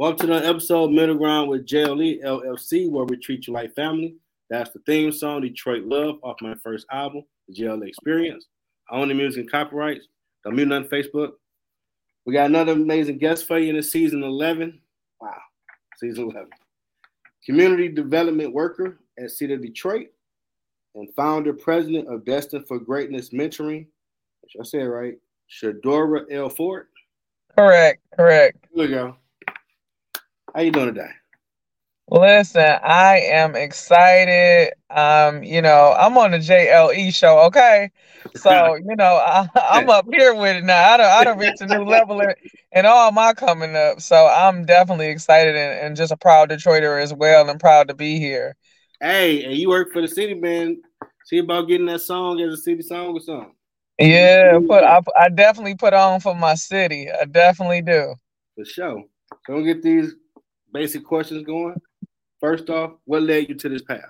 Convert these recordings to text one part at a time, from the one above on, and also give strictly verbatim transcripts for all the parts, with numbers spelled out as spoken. Welcome to another episode of Middle Ground with J L E L L C, where we treat you like family. That's the theme song, Detroit Love, off my first album, The J L E Experience. I own the music and copyrights. Don't mute on Facebook. We got another amazing guest for you in the season eleven. Wow, season eleven. Community development worker at City of Detroit and founder, president of Destined For Greatness Mentoring. Which I said right, Shadora L. Ford. Correct, correct. Here we go. How you doing today? Listen, I am excited. Um, you know, I'm on the J L E show, okay? So, you know, I, I'm up here with it now. I done, I done reached a new level in, in all my coming up. So I'm definitely excited and, and just a proud Detroiter as well, and proud to be here. Hey, and you work for the city, man. See about getting that song as a city song or something. Yeah, but I, I definitely put on for my city. I definitely do. For sure. Don't get these basic questions going. First off, what led you to this path?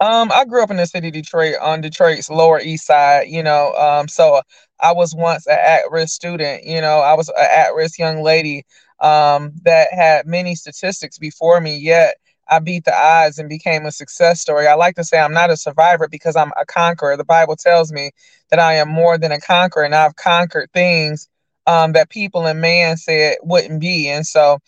Um, I grew up in the city of Detroit, on Detroit's Lower East Side, you know. Um, so I was once an at-risk student, you know. I was an at-risk young lady um, that had many statistics before me, yet I beat the odds and became a success story. I like to say I'm not a survivor because I'm a conqueror. The Bible tells me that I am more than a conqueror, and I've conquered things um, that people and man said wouldn't be. And so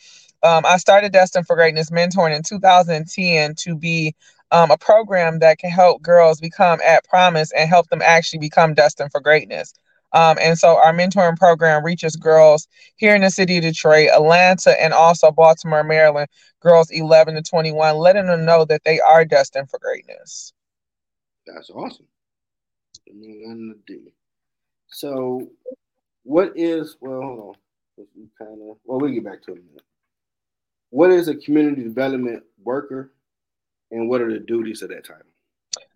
Um, I started Destined for Greatness Mentoring in two thousand ten to be um, a program that can help girls become at promise and help them actually become destined for greatness. Um, and so our mentoring program reaches girls here in the city of Detroit, Atlanta, and also Baltimore, Maryland, girls eleven to twenty-one, letting them know that they are destined for greatness. That's awesome. So what is, well, hold on. Kinda, well, we'll get back to it in a minute. What is a community development worker, and what are the duties of that title?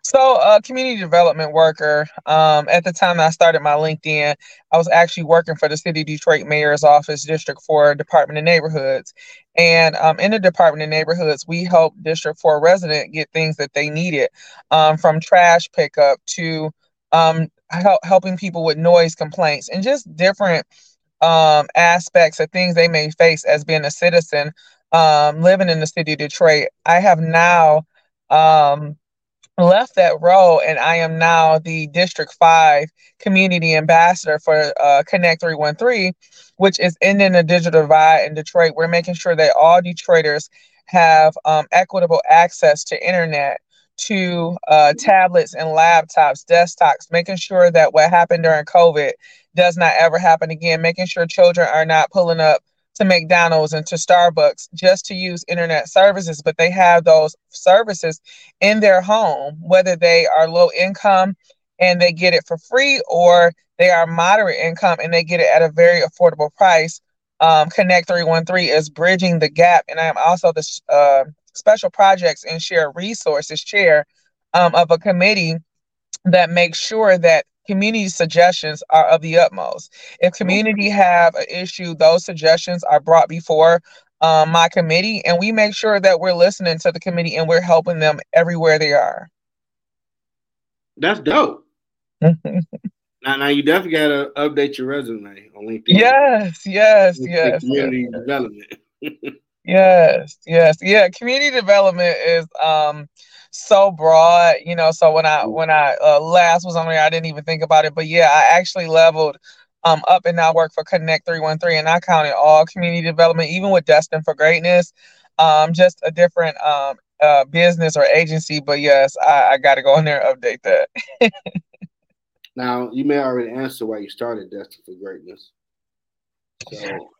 So a uh, community development worker, um, at the time I started my LinkedIn, I was actually working for the City of Detroit Mayor's Office District four Department of Neighborhoods. And um, in the Department of Neighborhoods, we helped District four residents get things that they needed, um, from trash pickup to um, help, helping people with noise complaints and just different um, aspects of things they may face as being a citizen. Um, living in the city of Detroit, I have now um, left that role, and I am now the District five Community Ambassador for uh, Connect three one three, which is ending the digital divide in Detroit. We're making sure that all Detroiters have um, equitable access to internet, to uh, tablets and laptops, desktops, making sure that what happened during COVID does not ever happen again, making sure children are not pulling up to McDonald's and to Starbucks just to use internet services, but they have those services in their home, whether they are low income and they get it for free, or they are moderate income and they get it at a very affordable price. Um, Connect three one three is bridging the gap. And I am also the uh, special projects and share resources chair um, of a committee that makes sure that community suggestions are of the utmost. If community have an issue, those suggestions are brought before um, my committee, and we make sure that we're listening to the committee and we're helping them everywhere they are. That's dope. now, now, you definitely got to update your resume on LinkedIn. Yes, yes, With yes. Community yes. development. yes, yes, yeah. Community development is... Um, so broad, you know, so when I when I uh, last was on there, I didn't even think about it. But yeah, I actually leveled um, up, and I work for Connect three one three, and I counted all community development, even with Destined for Greatness, um, just a different um, uh, business or agency. But yes, I, I got to go in there and update that. Now, you may already answer why you started Destined for Greatness. So.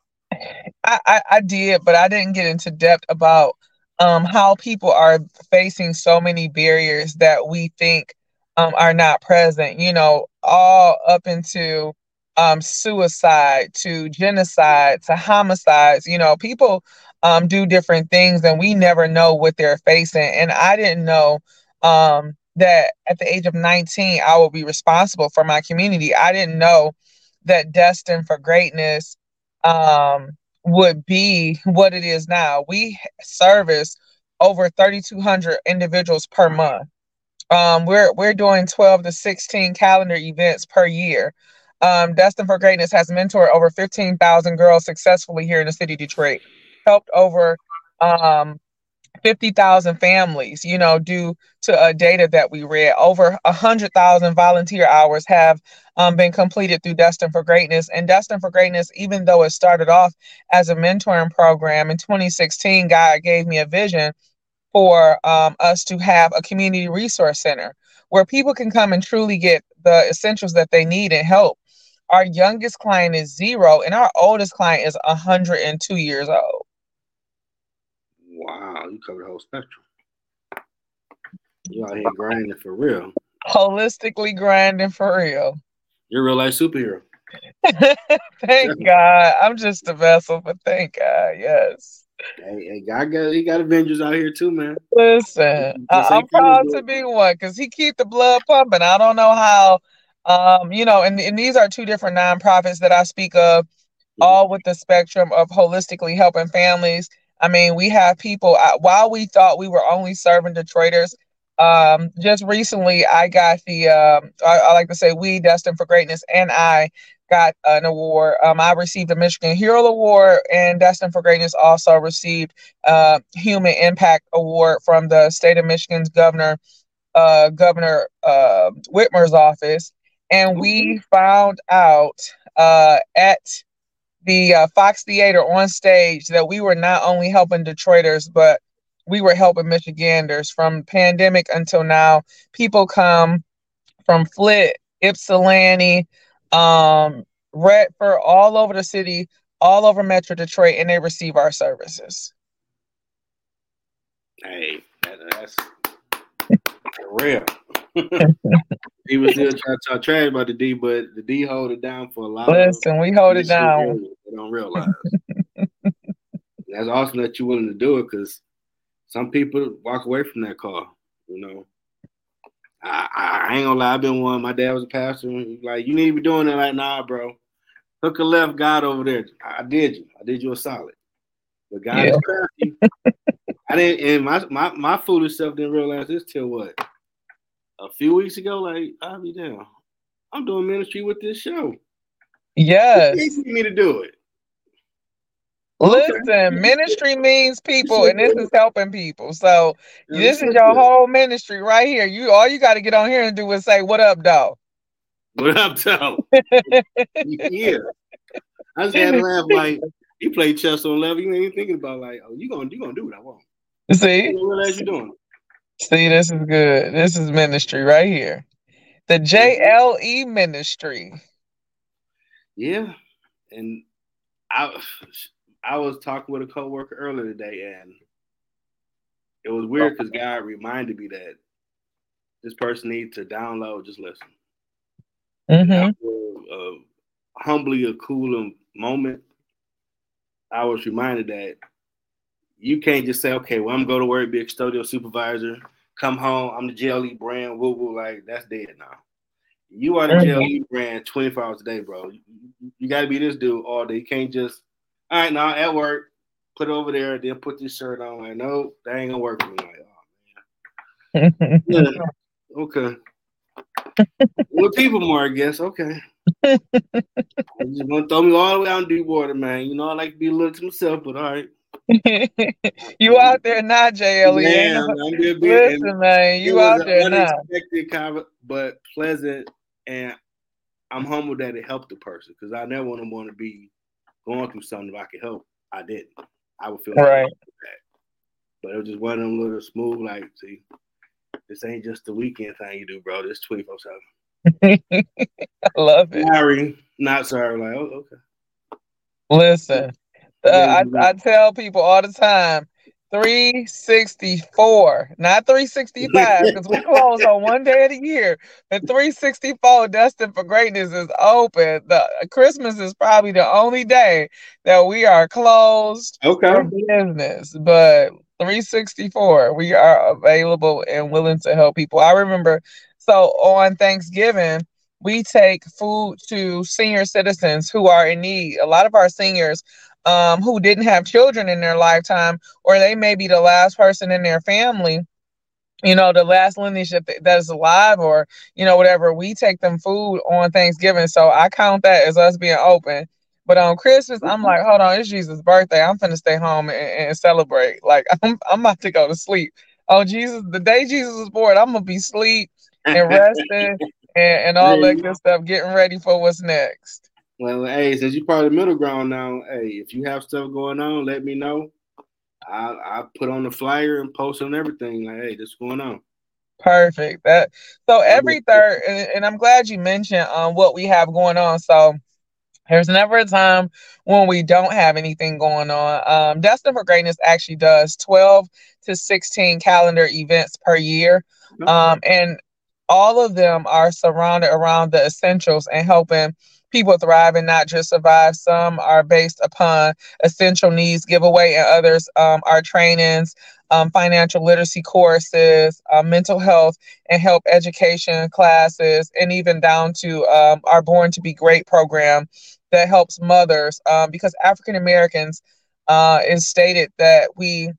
I, I, I did, but I didn't get into depth about Um, how people are facing so many barriers that we think um, are not present, you know, all up into um, suicide to genocide to homicides. You know, people um, do different things and we never know what they're facing. And I didn't know um, that at the age of nineteen, I will be responsible for my community. I didn't know that Destined for Greatness um would be what it is now. We service over thirty-two hundred individuals per month. Um, we're we're doing twelve to sixteen calendar events per year. Um, Destined for Greatness has mentored over fifteen thousand girls successfully here in the city of Detroit. helped over um, fifty thousand families, you know, due to uh, data that we read. Over one hundred thousand volunteer hours have um, been completed through Destined for Greatness. And Destined for Greatness, even though it started off as a mentoring program, in twenty sixteen, God gave me a vision for um, us to have a community resource center where people can come and truly get the essentials that they need and help. Our youngest client is zero, and our oldest client is one hundred two years old. Wow, you cover the whole spectrum. You out here grinding for real. Holistically grinding for real. You're a real life superhero. Thank God. I'm just a vessel, but thank God, yes. Hey, hey, God got, he got Avengers out here too, man. Listen, I, I'm proud to be one because he keep the blood pumping. I don't know how, um, you know, and, and these are two different nonprofits that I speak of, yeah. all with the spectrum of holistically helping families. I mean, we have people, I, while we thought we were only serving Detroiters, um, just recently I got the, um, I, I like to say we, Destined for Greatness, and I got an award. Um, I received the Michigan Hero Award, and Destined for Greatness also received uh Human Impact Award from the state of Michigan's governor, uh, Governor uh, Whitmer's office. And we found out uh, at the uh, Fox Theater on stage that we were not only helping Detroiters, but we were helping Michiganders. From pandemic until now, people come from Flint, Ypsilanti, Um, Redford, all over the city, all over Metro Detroit, and they receive our services. Hey, that, that's for real. He was still trying to talk trash about the D, but the D hold it down for a lot. Listen, of we hold it down. They don't realize. That's awesome that you're willing to do it, because some people walk away from that call, you know. I, I ain't gonna lie, I've been one. My dad was a pastor. And he was like, you need to be doing that. Like, nah, bro. Hook a left, God over there. I did you. I did you a solid. But God yeah. is crafty. I didn't, and my, my, my foolish self didn't realize this till what? A few weeks ago, like, I'll be down. I'm doing ministry with this show. Yes. It's easy for me to do it. Listen, okay. Ministry means people, and this is helping people. So this is your whole ministry right here. You all you got to get on here and do is say, "What up, dog?" What up, dog? Yeah, I just had to laugh. Like, you play chess on level. You ain't thinking about like, oh, you gonna you gonna do what I want. See, you realize you're doing. See, this is good. This is ministry right here. The J L E ministry. Yeah, and I. I was talking with a coworker earlier today, and it was weird because God reminded me that this person needs to download, just listen. Mm-hmm. A, a, humbly a cool moment. I was reminded that you can't just say, okay, well, I'm going to work, be a custodial supervisor, come home, I'm the J L E brand, woo woo, like that's dead now. You are the mm-hmm. J L E brand twenty-four hours a day, bro. You, you got to be this dude all day. You can't just all right, now at work, put it over there, then put this shirt on. Like, no, that ain't gonna work for me. Like, oh man. Yeah. Okay. We're people more, I guess. Okay. You just gonna throw me all the way out in deep water, man. You know, I like to be a little to myself, but all right. You out there now, J L E. Man, I'm Listen, and man, you out there now. Unexpected, comment, but pleasant, and I'm humbled that it helped the person because I never want to be going through something if I could help, I didn't. I would feel right. Like but it was just one of them little smooth, like, see, this ain't just the weekend thing you do, bro. This twenty-four seven. I love it. Sorry, not sorry. Like, oh, okay. Listen, uh, I, I tell people all the time, three sixty-four, not three sixty-five, because we close on one day of the year. The three sixty-four Destined for Greatness is open. The Christmas is probably the only day that we are closed okay. for business. But three sixty-four, we are available and willing to help people. I remember, so on Thanksgiving, we take food to senior citizens who are in need. A lot of our seniors Um, who didn't have children in their lifetime, or they may be the last person in their family, you know, the last lineage that, that is alive, or, you know, whatever. We take them food on Thanksgiving. So I count that as us being open. But on Christmas, I'm like, hold on, it's Jesus' birthday. I'm finna stay home and, and celebrate. Like, I'm, I'm about to go to sleep. Oh, Jesus, the day Jesus was born, I'm gonna be asleep and resting and, and all that good stuff, getting ready for what's next. Well, hey, since you're part of the middle ground now, hey, if you have stuff going on, let me know. I I put on the flyer and post on everything. Like, hey, this is going on. Perfect. That so every third, and, and I'm glad you mentioned um what we have going on. So there's never a time when we don't have anything going on. Um, Destined for Greatness actually does twelve to sixteen calendar events per year, um, and all of them are surrounded around the essentials and helping people thrive and not just survive. Some are based upon essential needs giveaway, and others um, are trainings, um, financial literacy courses, uh, mental health and health education classes, and even down to um, our Born to Be Great program that helps mothers um, because African Americans, uh, it's stated that we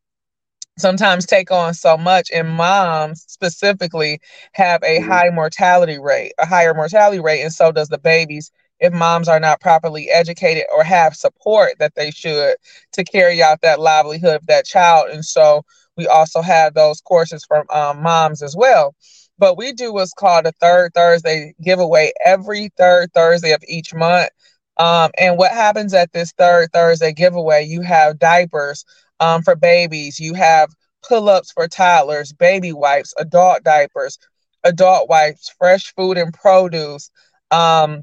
sometimes take on so much, and moms specifically have a high mortality rate, a higher mortality rate, and so does the babies. If moms are not properly educated or have support that they should to carry out that livelihood of that child. And so we also have those courses from um, moms as well. But we do what's called a third Thursday giveaway every third Thursday of each month. Um, and what happens at this third Thursday giveaway, you have diapers um, for babies. You have pull-ups for toddlers, baby wipes, adult diapers, adult wipes, fresh food and produce. Um,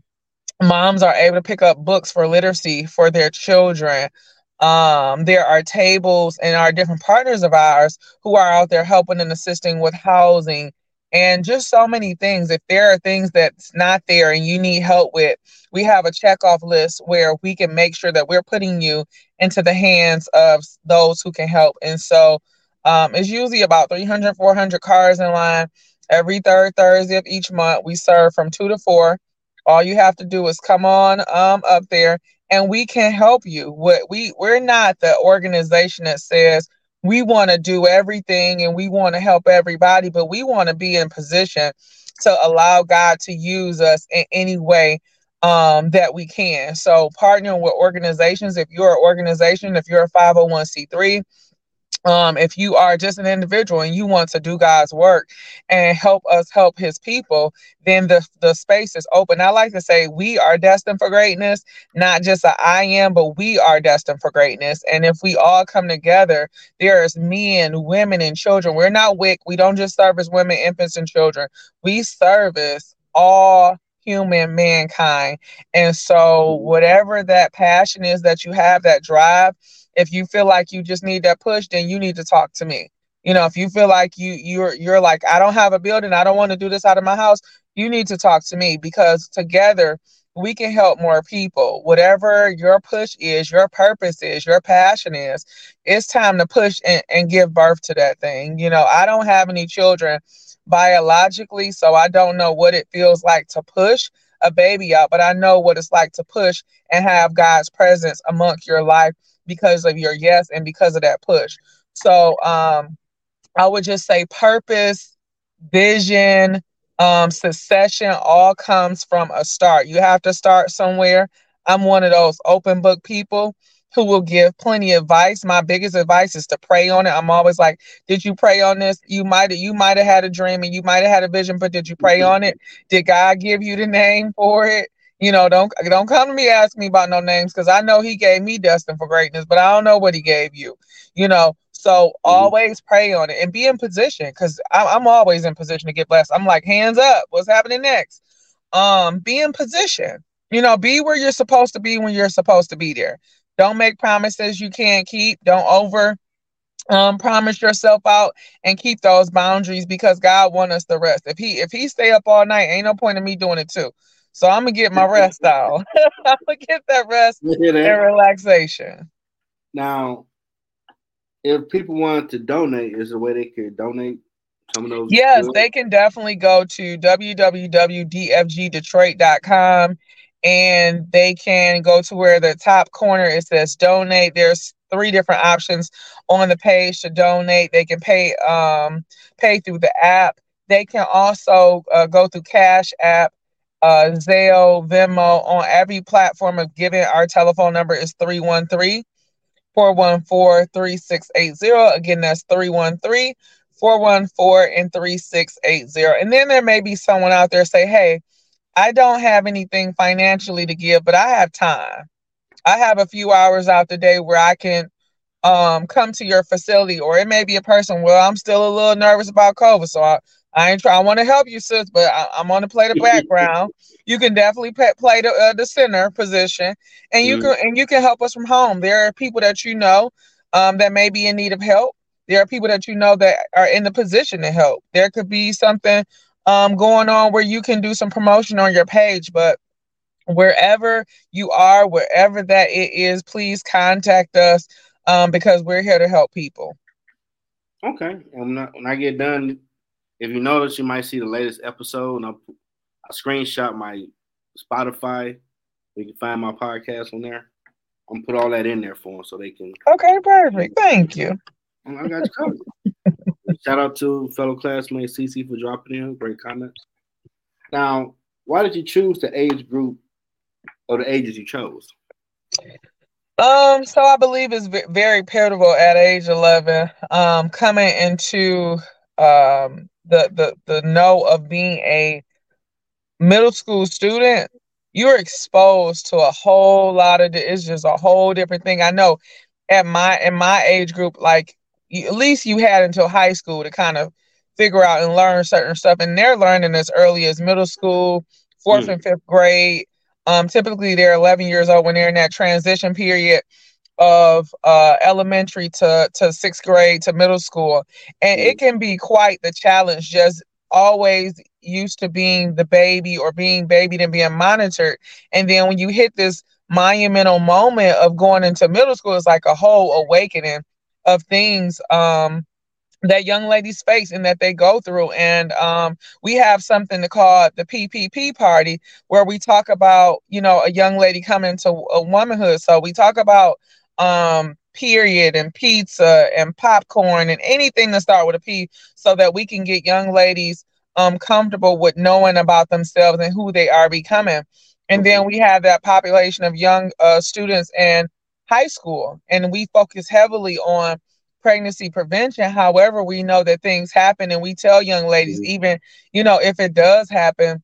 Moms are able to pick up books for literacy for their children. Um, there are tables and our different partners of ours who are out there helping and assisting with housing and just so many things. If there are things that's not there and you need help with, we have a checkoff list where we can make sure that we're putting you into the hands of those who can help. And so um, it's usually about three hundred, four hundred cars in line. Every third Thursday of each month, we serve from two to four. All you have to do is come on um, up there and we can help you. What we, we're not the organization that says we want to do everything and we want to help everybody, but we want to be in position to allow God to use us in any way um, that we can. So partnering with organizations, if you're an organization, if you're a five oh one c three, um, if you are just an individual and you want to do God's work and help us help his people, then the, the space is open. I like to say we are destined for greatness, not just a I am, but we are destined for greatness. And if we all come together, there is men, women, and children. We're not W I C. We don't just service women, infants, and children. We service all human mankind. And so whatever that passion is that you have, that drive, if you feel like you just need that push, then you need to talk to me. You know, if you feel like you, you're, you're like, I don't have a building, I don't want to do this out of my house, you need to talk to me, because together we can help more people. Whatever your push is, your purpose is, your passion is, it's time to push and, and give birth to that thing. You know, I don't have any children biologically, so I don't know what it feels like to push a baby out, but I know what it's like to push and have God's presence amongst your life because of your yes and because of that push. So um, I would just say purpose, vision, um, succession all comes from a start. You have to start somewhere. I'm one of those open book people who will give plenty of advice. My biggest advice is to pray on it. I'm always like, did you pray on this? You might you might have had a dream and you might have had a vision, but did you pray on it? Did God give you the name for it? You know, don't don't come to me asking me about no names, because I know he gave me Destined for Greatness, but I don't know what he gave you, you know. So mm-hmm. always pray on it and be in position, because I'm, I'm always in position to get blessed. I'm like, hands up, what's happening next? Um, be in position, you know, be where you're supposed to be when you're supposed to be there. Don't make promises you can't keep. Don't over um, promise yourself out, and keep those boundaries, because God wants us to rest. If he, if he stay up all night, ain't no point in me doing it too. So I'm going to get my rest out. I'm going to get that rest and relaxation. Now, if people want to donate, is there a way they could donate some of those? Yes, bills? They can definitely go to w w w dot d f g detroit dot com, and they can go to where the top corner it says donate. There's three different options on the page to donate. They can pay, um, pay through the app. They can also uh, go through Cash App. uh, Zelle, Venmo, on every platform of giving. Our telephone number is three one three, four one four, three six eight zero. Again, that's three one three, four one four, and three six eight zero. And then there may be someone out there say, hey, I don't have anything financially to give, but I have time. I have a few hours out the day where I can um, come to your facility. Or it may be a person, well, I'm still a little nervous about COVID, so I, I ain't try. I want to help you, sis, but I, I'm on to play the background. You can definitely play, play the uh, the center position, and you mm. can and you can help us from home. There are people that you know um, that may be in need of help. There are people that you know that are in the position to help. There could be something um, going on where you can do some promotion on your page, but wherever you are, wherever that it is, please contact us um, because we're here to help people. Okay. When I, when I get done, if you notice, you might see the latest episode, and I'll, I'll screenshot my Spotify. You can find my podcast on there. I'm put all that in there for them so they can. Okay, perfect. Thank you. I got you covered. Shout out to fellow classmate C C for dropping in. Great comments. Now, why did you choose the age group or the ages you chose? Um, so I believe it's very pivotal at age eleven, um, coming into um, the the the know of being a middle school student. You're exposed to a whole lot of it's just a whole different thing. I know at my in my age group, like you, at least you had until high school to kind of figure out and learn certain stuff, and they're learning as early as middle school, fourth mm. and fifth grade. Um, typically, they're eleven years old when they're in that transition period of uh, elementary to, to sixth grade to middle school. And it can be quite the challenge, just always used to being the baby or being babied and being monitored. And then when you hit this monumental moment of going into middle school, it's like a whole awakening of things um, that young ladies face and that they go through. And um, we have something to call the P P P party, where we talk about, you know, a young lady coming to a womanhood. So we talk about um, period and pizza and popcorn and anything to start with a P, so that we can get young ladies um, comfortable with knowing about themselves and who they are becoming. And then we have that population of young uh, students in high school, and we focus heavily on pregnancy prevention. However, we know that things happen, and we tell young ladies, even, you know, if it does happen,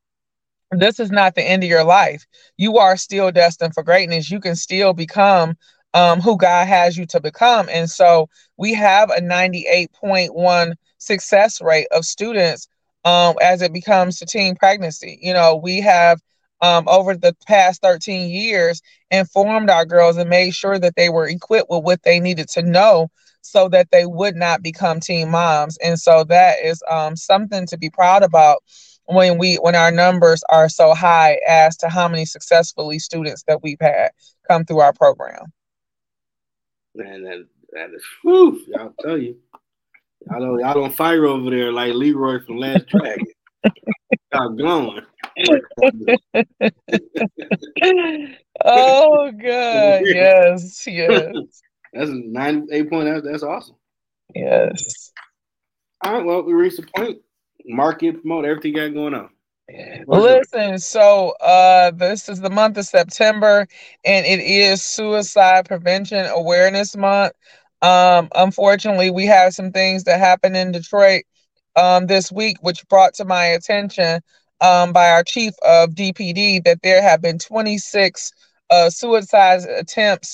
this is not the end of your life. You are still destined for greatness. You can still become um, who God has you to become. And so we have a ninety-eight point one success rate of students um, as it becomes to teen pregnancy. You know, we have Um, over the past thirteen years, informed our girls and made sure that they were equipped with what they needed to know so that they would not become teen moms. And so that is um, something to be proud about when we when our numbers are so high as to how many successfully students that we've had come through our program. Man, that, that is, whew, I'll tell you. I don't, I don't fire over there like Leroy from Last Dragon. I'm going. Oh, good. Yes, yes. That's ninety-eight point. That's, that's awesome. Yes. All right. Well, we reached the point. Market, promote, everything you got going on. What's Listen, it? so uh, this is the month of September, and it is Suicide Prevention Awareness Month. Um, unfortunately, we have some things that happened in Detroit um, this week, which brought to my attention Um, by our chief of D P D that there have been twenty-six uh, suicide attempts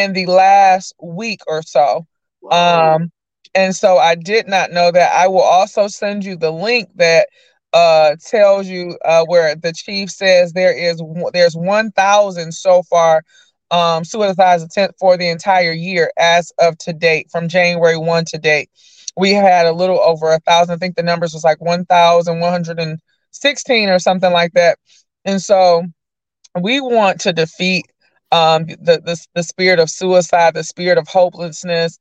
in the last week or so. Wow. Um, and so I did not know that. I will also send you the link that uh, tells you uh, where the chief says there is there's one thousand so far um, suicide attempts for the entire year as of to date, from January first to date. We had a little over a thousand. I think the numbers was like one thousand one hundred sixteen or something like that. And so we want to defeat um, the, the the spirit of suicide, the spirit of hopelessness,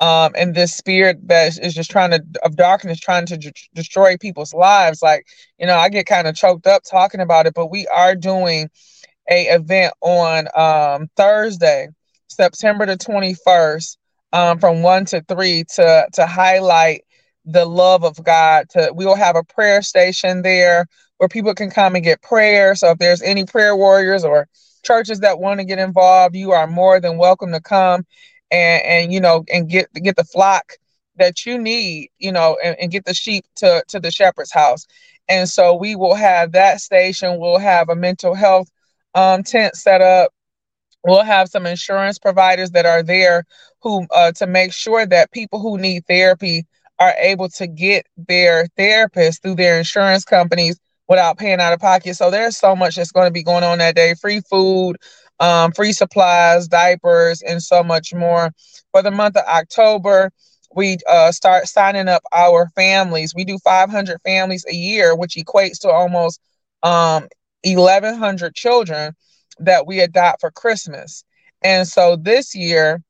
um, and this spirit that is just trying to, of darkness, trying to d- destroy people's lives. Like, you know, I get kind of choked up talking about it, but we are doing a event on um, Thursday, September the twenty-first, um, from one to three to to highlight the love of God. To, we will have a prayer station there. where people can come and get prayer. So if there's any prayer warriors or churches that want to get involved, you are more than welcome to come and, and you know, and get get the flock that you need, you know, and, and get the sheep to, to the shepherd's house. And so we will have that station. We'll have a mental health um, tent set up. We'll have some insurance providers that are there who uh, to make sure that people who need therapy are able to get their therapist through their insurance companies without paying out of pocket. So there's so much that's going to be going on that day. Free food, um, free supplies, diapers, and so much more. For the month of October, we uh, start signing up our families. We do five hundred families a year, which equates to almost um, eleven hundred children that we adopt for Christmas. And so this year,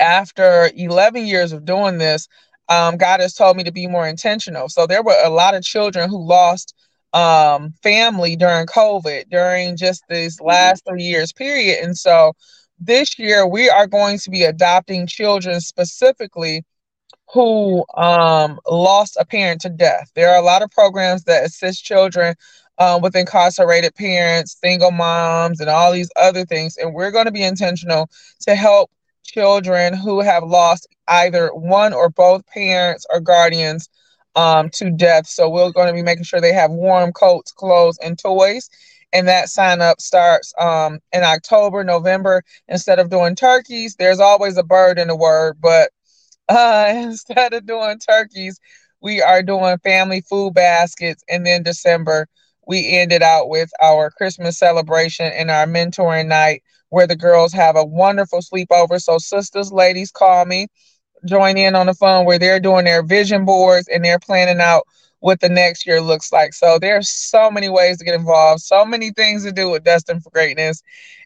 after eleven years of doing this, um, God has told me to be more intentional. So there were a lot of children who lost um, family during COVID, during just this last three years period. And so this year, we are going to be adopting children specifically who um, lost a parent to death. There are a lot of programs that assist children uh, with incarcerated parents, single moms, and all these other things. And we're going to be intentional to help children who have lost either one or both parents or guardians um, to death. So we're going to be making sure they have warm coats, clothes, and toys. And that sign up starts um, in October, November. Instead of doing turkeys, there's always a bird in the word, but uh, instead of doing turkeys, we are doing family food baskets. And then December, we ended out with our Christmas celebration and our mentoring night, where the girls have a wonderful sleepover. So sisters, ladies, call me, join in on the phone where they're doing their vision boards and they're planning out what the next year looks like. So there's so many ways to get involved, so many things to do with Destined for Greatness.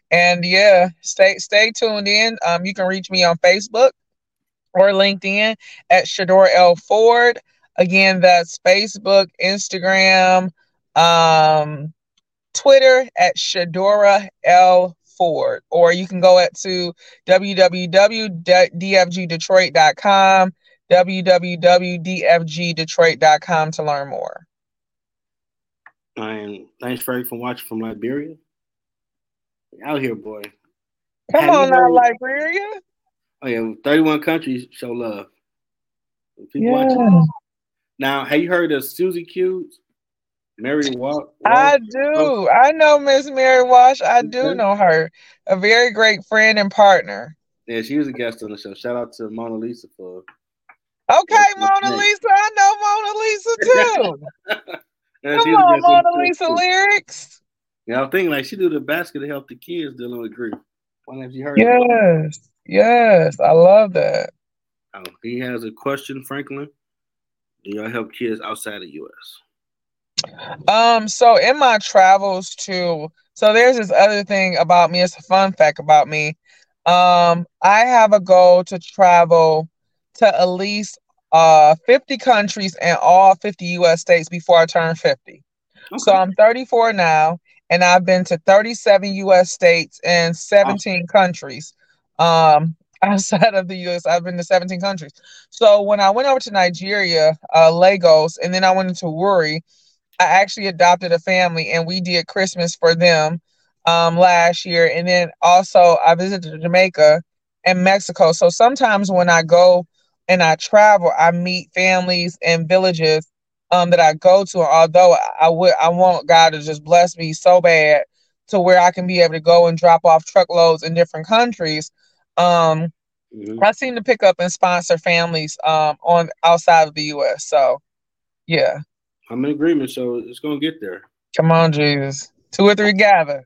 And yeah, stay stay tuned in. Um, you can reach me on Facebook or LinkedIn at Shadora L. Ford. Again, that's Facebook, Instagram, um, Twitter at Shadora L. Ford. Or you can go at to w w w dot d f g detroit dot com. w w w dot d f g detroit dot com to learn more. And thanks, Frank, for watching from Liberia. Out here, boy. Come Have on now, Liberia. Oh, yeah. thirty-one countries show love. People yeah. watching. Now, have you heard of Susie Q's? Mary Walsh? I do. Oh. I know Miss Mary Walsh. I do okay. know her. A very great friend and partner. Yeah, she was a guest on the show. Shout out to Mona Lisa for Okay, Mona Lisa. I know Mona Lisa too. Come on, Mona Lisa lyrics. Yeah, I'm thinking like she do the basket to help the kids dealing with grief. Why have you heard? Yes, that? yes, I love that. Oh, he has a question, Franklin. Do y'all help kids outside the U S? Um, so in my travels to, so there's this other thing about me. It's a fun fact about me. Um, I have a goal to travel to at least uh, fifty countries and all fifty U S states before I turn fifty. Okay. So I'm thirty-four now, and I've been to thirty-seven U S states and seventeen wow. countries um, outside of the U S. I've been to seventeen countries. So when I went over to Nigeria, uh, Lagos, and then I went into Wuri, I actually adopted a family, and we did Christmas for them um, last year. And then also I visited Jamaica and Mexico. So sometimes when I go and I travel, I meet families and villages um, that I go to. Although I would, I want God to just bless me so bad to where I can be able to go and drop off truckloads in different countries. Um, mm-hmm. I seem to pick up and sponsor families um, on outside of the U S. So, yeah. I'm in agreement. So it's going to get there. Come on, Jesus. Two or three gather.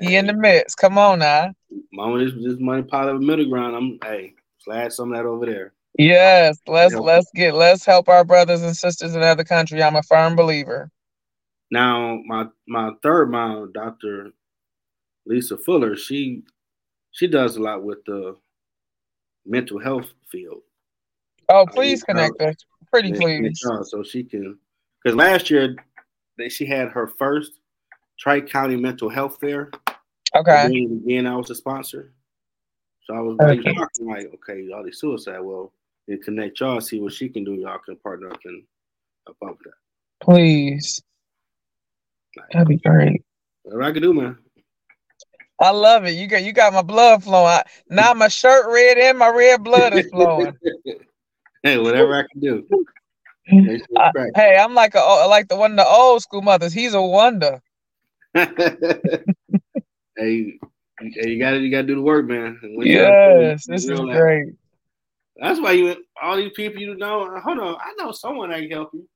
He in the midst. Come on now. Mama, this, this money pile of middle ground. I'm, hey, slide some of that over there. Yes, let's let's get let's help our brothers and sisters in other country. I'm a firm believer. Now, my my third mom, Doctor Lisa Fuller, she she does a lot with the mental health field. Oh, please I mean, connect her. Pretty please. So she can, because last year that she had her first Tri-County Mental Health Fair. Okay. Again, again, I was a sponsor, so I was like, okay, like, okay all these suicide. Well. And connect y'all, see what she can do. Y'all can partner up and up that. Please. That'd be great. Whatever I can do, man. I love it. You got you got my blood flowing. I, now my shirt red and my red blood is flowing. Hey, whatever I can do. I, hey, I'm like a like the one of the old school mothers. He's a wonder. Hey, you got it. You got to do the work, man. When yes, this is life. Great. That's why you all these people you know. Hold on, I know someone that can help you.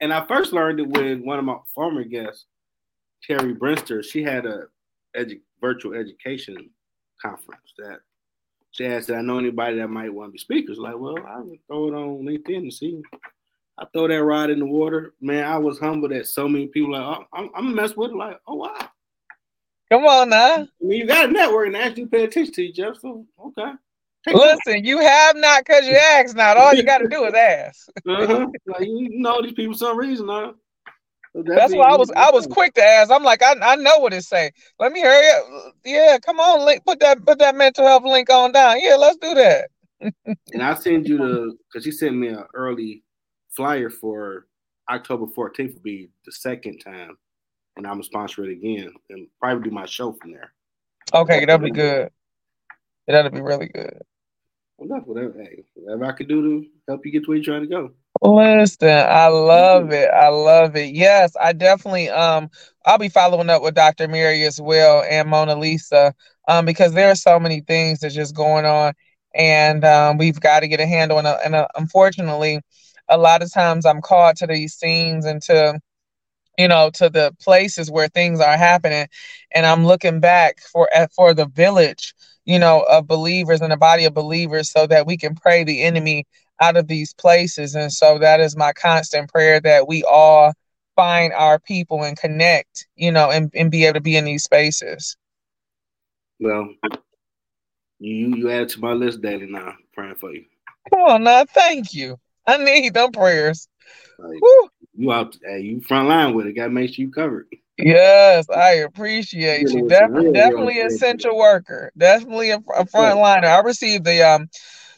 And I first learned it with one of my former guests, Terry Brinster. She had a edu- virtual education conference that she asked, "Did I know anybody that might want to be speakers?" Like, well, I would throw it on LinkedIn and see. I throw that rod in the water, man. I was humbled at so many people. Like, oh, I'm, I'm messed with it. Like, oh wow. Come on now. I mean, you got a network and actually pay attention to you, Jeff. So, okay. Take Listen, you have not because you asked not. All you got to do is ask. uh-huh. Like, you know these people for some reason, huh? So that That's why I was I was quick to ask. I'm like, I, I know what it say. Let me hurry up. Yeah, come on, link. Put that put that mental health link on down. Yeah, let's do that. And I'll send you the, because she sent me an early flyer for October fourteenth will be the second time. And I'm going to sponsor it again and probably do my show from there. Okay, that'll be good. That'll be really good. Well, that's whatever, hey, whatever I can do to help you get to where you're trying to go. Listen, I love it. I love it. Yes, I definitely, um, I'll be following up with Doctor Mary as well and Mona Lisa um, because there are so many things that's just going on. And um, we've got to get a handle on it. And uh, unfortunately, a lot of times I'm called to these scenes and to you know, to the places where things are happening. And I'm looking back for for the village, you know, of believers and the body of believers so that we can pray the enemy out of these places. And so that is my constant prayer, that we all find our people and connect, you know, and, and be able to be in these spaces. Well, you you add to my list daily now, praying for you. Come on now, thank you. I need them prayers. Like, you out, hey, you front line with it. Got to make sure you covered. Yes, I appreciate you. Definitely, definitely essential worker. Definitely a, a front liner. I received the um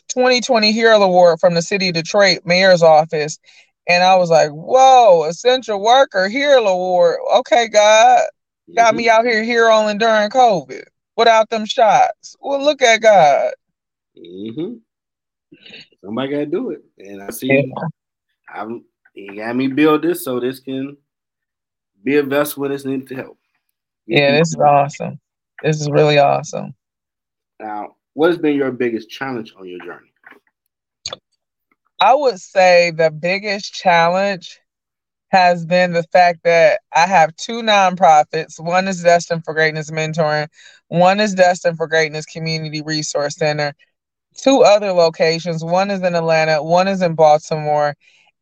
twenty twenty Hero Award from the City of Detroit Mayor's Office, and I was like, "Whoa, essential worker Hero Award." Okay, God got me out here heroing during COVID without them shots. Well, look at God. Mm-hmm. Somebody got to do it, and I see. Yeah. I'm. You got me build this so this can be a vessel when it's needed to help. You yeah, this is awesome. This is really awesome. Now, what has been your biggest challenge on your journey? I would say the biggest challenge has been the fact that I have two nonprofits. One is Destined for Greatness Mentoring. One is Destined for Greatness Community Resource Center. Two other locations. One is in Atlanta. One is in Baltimore.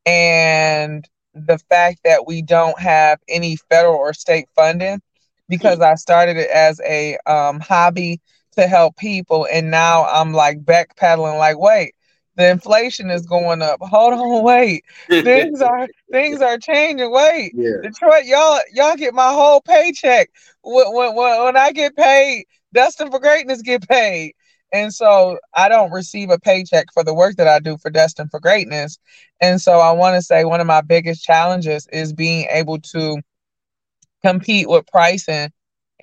And the fact that we don't have any federal or state funding, because I started it as a um, hobby to help people. And now I'm like backpedaling, like, wait, the inflation is going up. Hold on, wait, things are things are changing. Wait, yeah. Detroit, y'all y'all get my whole paycheck. When, when, when I get paid, Destined for Greatness get paid. And so I don't receive a paycheck for the work that I do for Destined for Greatness. And so I want to say one of my biggest challenges is being able to compete with pricing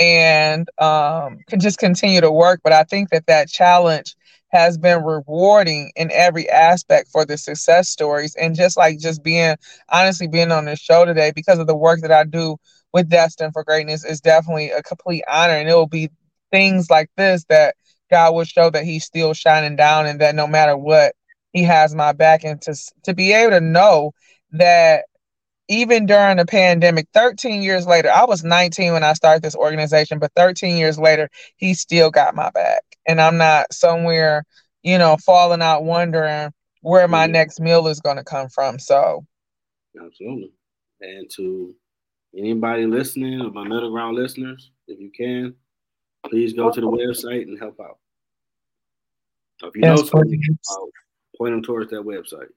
and um, can just continue to work. But I think that that challenge has been rewarding in every aspect for the success stories. And just like just being, honestly, being on this show today because of the work that I do with Destined for Greatness is definitely a complete honor. And it will be things like this that God will show that he's still shining down and that no matter what, he has my back. And to, to be able to know that even during the pandemic, thirteen years later, I was nineteen when I started this organization, but thirteen years later, he still got my back. And I'm not somewhere, you know, falling out wondering where my yeah. next meal is going to come from. So. Absolutely. And to anybody listening, or my middle ground listeners, if you can, please go to the website and help out. If you yes, know something, point them towards that website.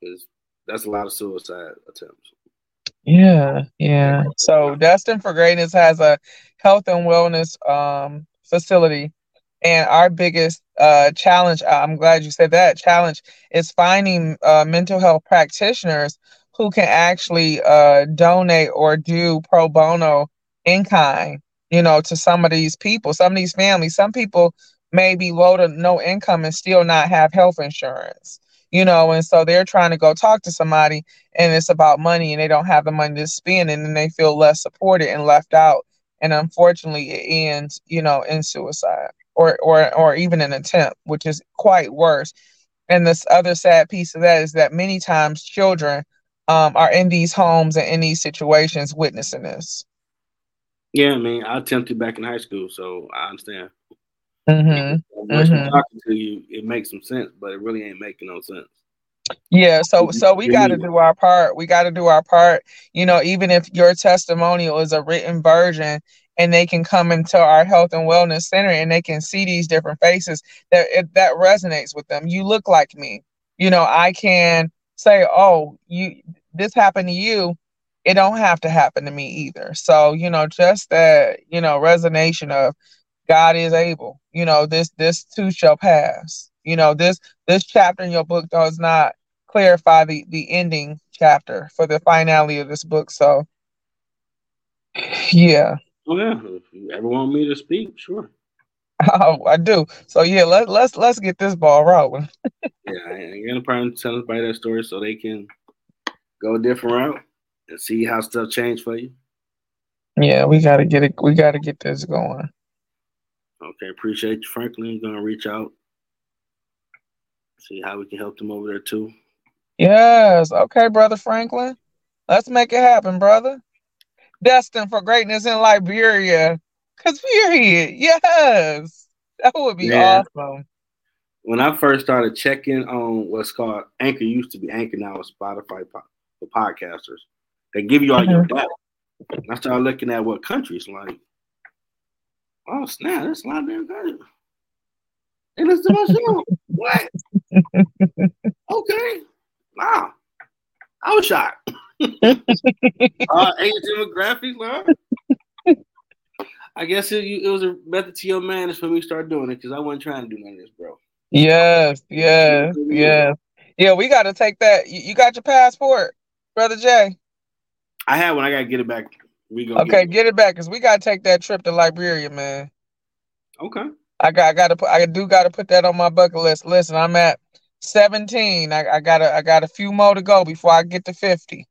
Because that's a lot of suicide attempts. Yeah, yeah. So Destined for Greatness has a health and wellness um, facility. And our biggest uh, challenge, I'm glad you said that, challenge is finding uh, mental health practitioners who can actually uh, donate or do pro bono in kind, you know, to some of these people, some of these families. Some people may be low to no income and still not have health insurance, you know, and so they're trying to go talk to somebody and it's about money and they don't have the money to spend, and then they feel less supported and left out. And unfortunately, it ends, you know, in suicide or or or even an attempt, which is quite worse. And this other sad piece of that is that many times children um, are in these homes and in these situations witnessing this. Yeah, I mean, I attempted back in high school, so I understand. Mm-hmm. When mm-hmm. I'm talking to you, it makes some sense, but it really ain't making no sense. Yeah, so so we got to do our part. We got to do our part. You know, even if your testimonial is a written version and they can come into our health and wellness center and they can see these different faces, that it, that resonates with them. You look like me. You know, I can say, oh, you this happened to you. It don't have to happen to me either. So, you know, just that, you know, resonation of God is able. You know, this this too shall pass. You know, this this chapter in your book does not clarify the, the ending chapter for the finale of this book. So, yeah. Oh, yeah. If you ever want me to speak, sure. Oh, I do. So, yeah, let, let's let's get this ball rolling. Yeah, I ain't got a problem telling everybody that story so they can go a different route and see how stuff changed for you. Yeah, we got to get it. We got to get this going. Okay, appreciate you, Franklin. Going to reach out. See how we can help them over there too. Yes. Okay, Brother Franklin. Let's make it happen, brother. Destined for greatness in Liberia. Cause period. Yes. That would be yeah. awesome. When I first started checking on what's called Anchor, used to be Anchor, now it's Spotify po- for podcasters. They give you all mm-hmm. your data. And I started looking at what countries like. Oh snap, that's a lot of damn countries. And it's the most show. What? Okay. Wow. I was shocked. uh, age demographics, man. Huh? I guess it, it was a method to your madness for me to start doing it because I wasn't trying to do none of this, bro. Yes, yes, yes. Yeah, we got to take that. You, you got your passport, Brother Jay? I had one. I got to get it back. We go. Okay, get it, get it back because we got to take that trip to Liberia, man. Okay. I got, I got to put, I do got to put that on my bucket list. Listen, I'm at seventeen. I, I got, a, I got a few more to go before I get to fifty.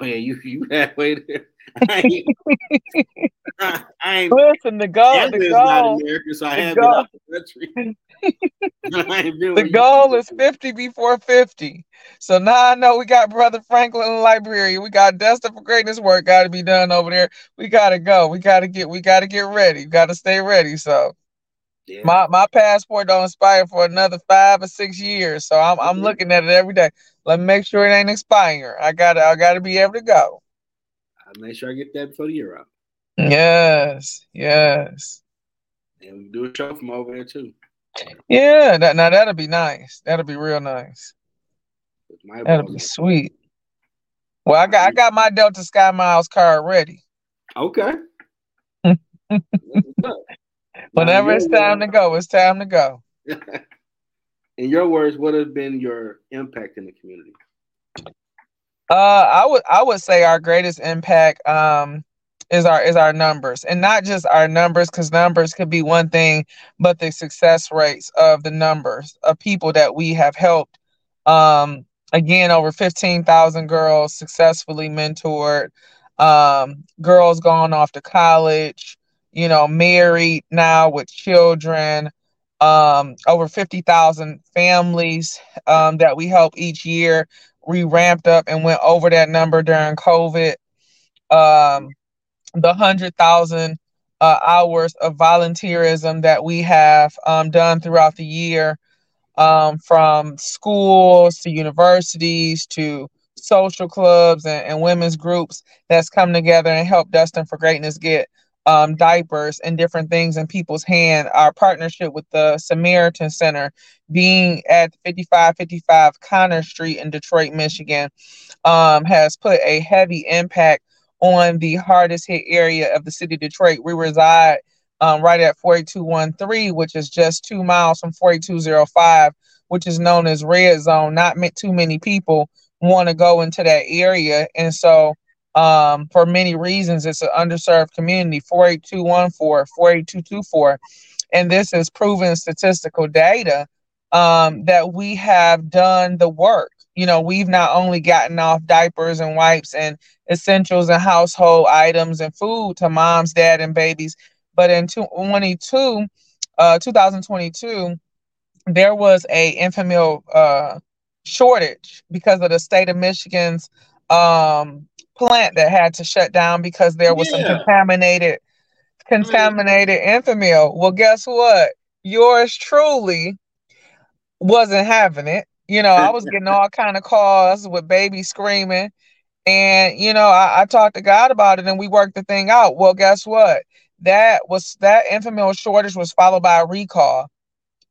Oh yeah, you, you halfway there. I ain't, I, I ain't, listen, the goal, the goal, not America, so I the goal, out the, the goal is fifty before fifty. So now I know we got Brother Franklin in the library. We got Destined for Greatness work got to be done over there. We got to go. We got to get, we got to get ready. We got to stay ready. So. Yeah. My my passport don't expire for another five or six years, so I'm mm-hmm. I'm looking at it every day. Let me make sure it ain't expiring. I gotta I gotta be able to go. I make sure I get that before the year out. Yes, yes. And we can do a show from over there too. Yeah, that, now that'll be nice. That'll be real nice. That'll be sweet. Well, I got I got my Delta Sky Miles card ready. Okay. Whenever it's time to go, it's time to go. In your words, what has been your impact in the community? Uh, I would I would say our greatest impact um, is our is our numbers, and not just our numbers, because numbers could be one thing, but the success rates of the numbers of people that we have helped. Um, again, over fifteen thousand girls successfully mentored, um, girls going off to college. You know, married now with children, um, over fifty thousand families um, that we help each year. We ramped up and went over that number during COVID. Um, the one hundred thousand uh, hours of volunteerism that we have um, done throughout the year, um, from schools to universities to social clubs and, and women's groups that's come together and helped Destined for Greatness get Um, diapers and different things in people's hand. Our partnership with the Samaritan Center being at fifty-five fifty-five Connor Street in Detroit, Michigan, um, has put a heavy impact on the hardest hit area of the city of Detroit. We reside um, right at forty-two thirteen, which is just two miles from forty-two oh five, which is known as Red Zone. Not too many people want to go into that area. And so um, for many reasons, it's an underserved community, four eight two one four, four eight two two four. And this is proven statistical data um, that we have done the work. You know, we've not only gotten off diapers and wipes and essentials and household items and food to moms, dad, and babies, but in twenty twenty-two, uh, twenty twenty-two, there was a Enfamil uh, shortage because of the state of Michigan's um, plant that had to shut down because there was yeah. some contaminated contaminated mm. Enfamil. Well, guess what? Yours truly wasn't having it. You know, I was getting all kind of calls with babies screaming. And, you know, I, I talked to God about it and we worked the thing out. Well, guess what? That was that Enfamil shortage was followed by a recall.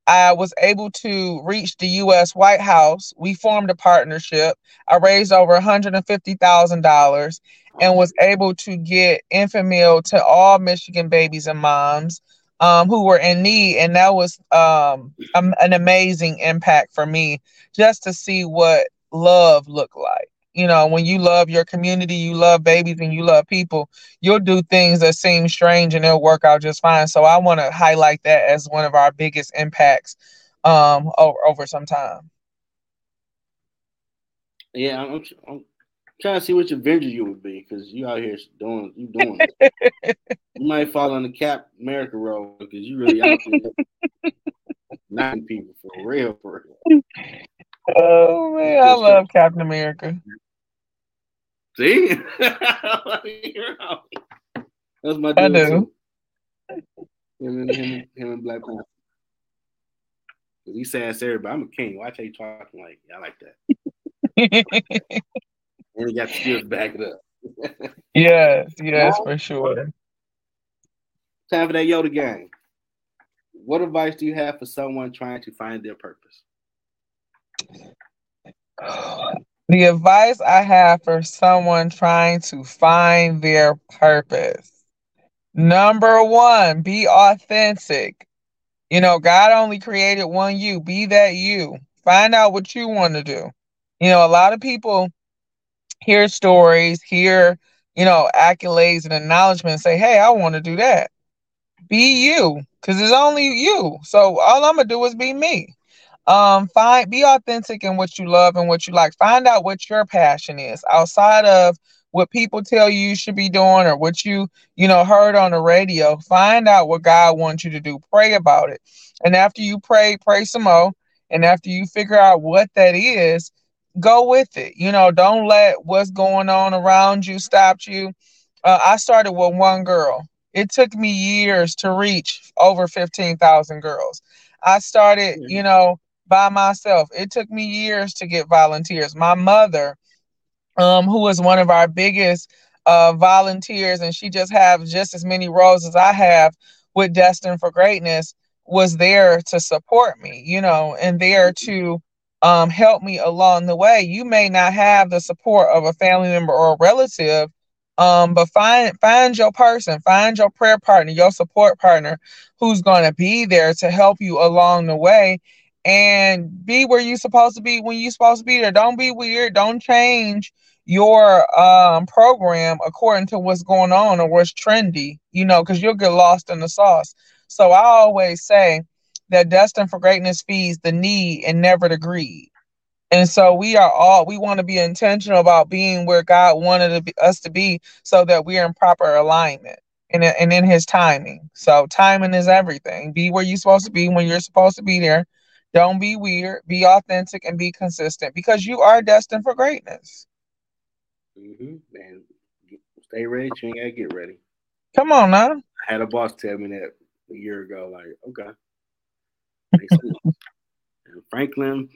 I was able to reach the U S White House. We formed a partnership. I raised over one hundred fifty thousand dollars and was able to get Enfamil to all Michigan babies and moms um, who were in need. And that was um, a, an amazing impact for me just to see what love looked like. You know, when you love your community, you love babies and you love people, you'll do things that seem strange and it'll work out just fine. So I want to highlight that as one of our biggest impacts um, over, over some time. Yeah, I'm, I'm trying to see what your venture you would be, because you out here doing, you doing it. You might fall on the Cap America road because you really out there knocking people for real, for real. Oh, man, I love Captain America. See? That's my dude. I do. Him and, him, him and Black Panther. He says everybody, I'm a king. Why can't you talk like I like that? And he got the skills to back it up. yes, yes, well, for sure. Time for that Yoda game. What advice do you have for someone trying to find their purpose? The advice I have for someone trying to find their purpose. Number one, be authentic. You know, God only created one you. Be that you. Find out what you want to do. You know, a lot of people hear stories, hear, you know, accolades and acknowledgments, say, hey, I want to do that. Be you, because it's only you. So all I'm going to do is be me. Um, find, be authentic in what you love and what you like. Find out what your passion is outside of what people tell you you should be doing or what you, you know, heard on the radio. Find out what God wants you to do. Pray about it. And after you pray, pray some more. And after you figure out what that is, go with it. You know, don't let what's going on around you stop you. Uh, I started with one girl. It took me years to reach over fifteen thousand girls. I started, you know, by myself. It took me years to get volunteers. My mother, um, who was one of our biggest uh, volunteers, and she just has just as many roles as I have with Destined for Greatness, was there to support me, you know, and there to um, help me along the way. You may not have the support of a family member or a relative, um, but find find your person, find your prayer partner, your support partner, who's going to be there to help you along the way. And be where you're supposed to be when you're supposed to be there. Don't be weird. Don't change your um, program according to what's going on or what's trendy, you know, because you'll get lost in the sauce. So I always say that Destined for Greatness feeds the need and never the greed. And so we are all, we want to be intentional about being where God wanted to be, us to be, so that we are in proper alignment and, and in his timing. So timing is everything. Be where you're supposed to be when you're supposed to be there. Don't be weird, be authentic, and be consistent, because you are destined for greatness. Mm-hmm. Man, stay ready, you ain't got to get ready. Come on now. I had a boss tell me that a year ago, like, okay. Makes sense. Franklin,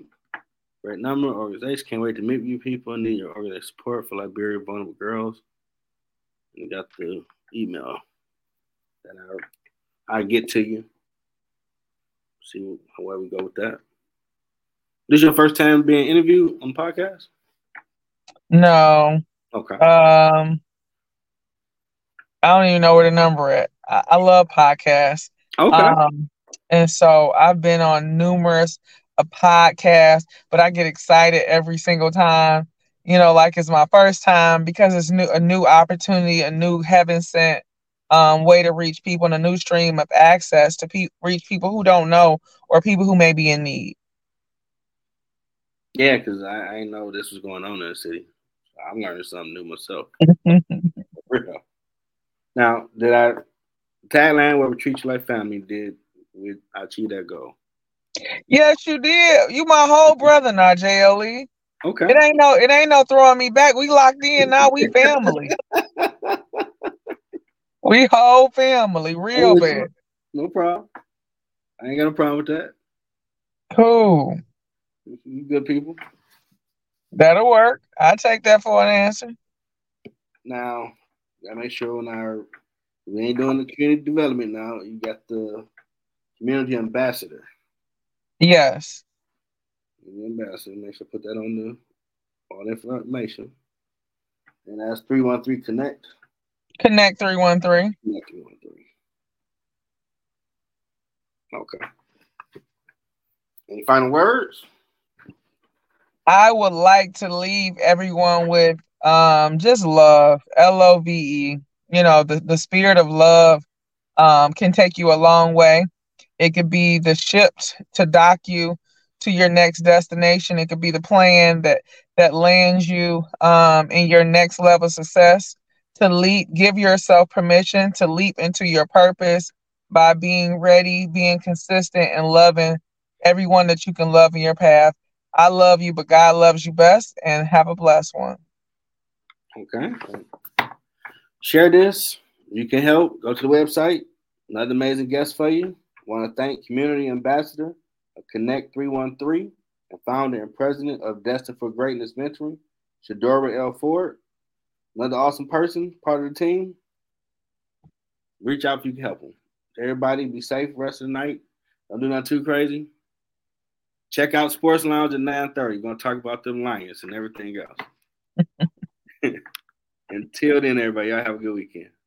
right number, organization, can't wait to meet you people. Need your organization support for Liberia Vulnerable Girls. And got the email that I I get to you. See where we go with that. This your first time being interviewed on podcast? No. Okay. Um, I don't even know where the number at. I, I love podcasts. Okay. Um, and so I've been on numerous a podcasts, but I get excited every single time. you know, like it's my first time, because it's new, a new opportunity, a new heaven sent um, way to reach people, and a new stream of access to pe- reach people who don't know or people who may be in need. Yeah, because I, I didn't know this was going on in the city. I'm learning something new myself. Real. Now, did I tagline where we treat you like family? Did we achieve that goal? Yes, you did. You my whole brother now, J L E. Okay. It ain't no, it ain't no throwing me back. We locked in now. We family. We whole family, real oh, bad. No problem. I ain't got no problem with that. Cool. You good people. That'll work. I take that for an answer. Now, gotta make sure when our we ain't doing the community development now. You got the community ambassador. Yes. Community ambassador. Make sure to put that on the all information. And that's three one three Connect. Connect three one three. Connect three one three. Okay. Any final words? I would like to leave everyone with um, just love, L O V E. You know, the, the spirit of love um, can take you a long way. It could be the ship to dock you to your next destination. It could be the plan that that lands you um, in your next level success. To leap, give yourself permission to leap into your purpose by being ready, being consistent, and loving everyone that you can love in your path. I love you, but God loves you best, and have a blessed one. Okay. Share this. You can help. Go to the website. Another amazing guest for you. Want to thank Community Ambassador of Connect three one three and founder and president of Destined for Greatness Mentoring, Shadora L. Ford. Another awesome person, part of the team. Reach out if you can help them. Everybody, be safe the rest of the night. Don't do nothing too crazy. Check out Sports Lounge at nine thirty. We're going to talk about them Lions and everything else. Until then, everybody, y'all have a good weekend.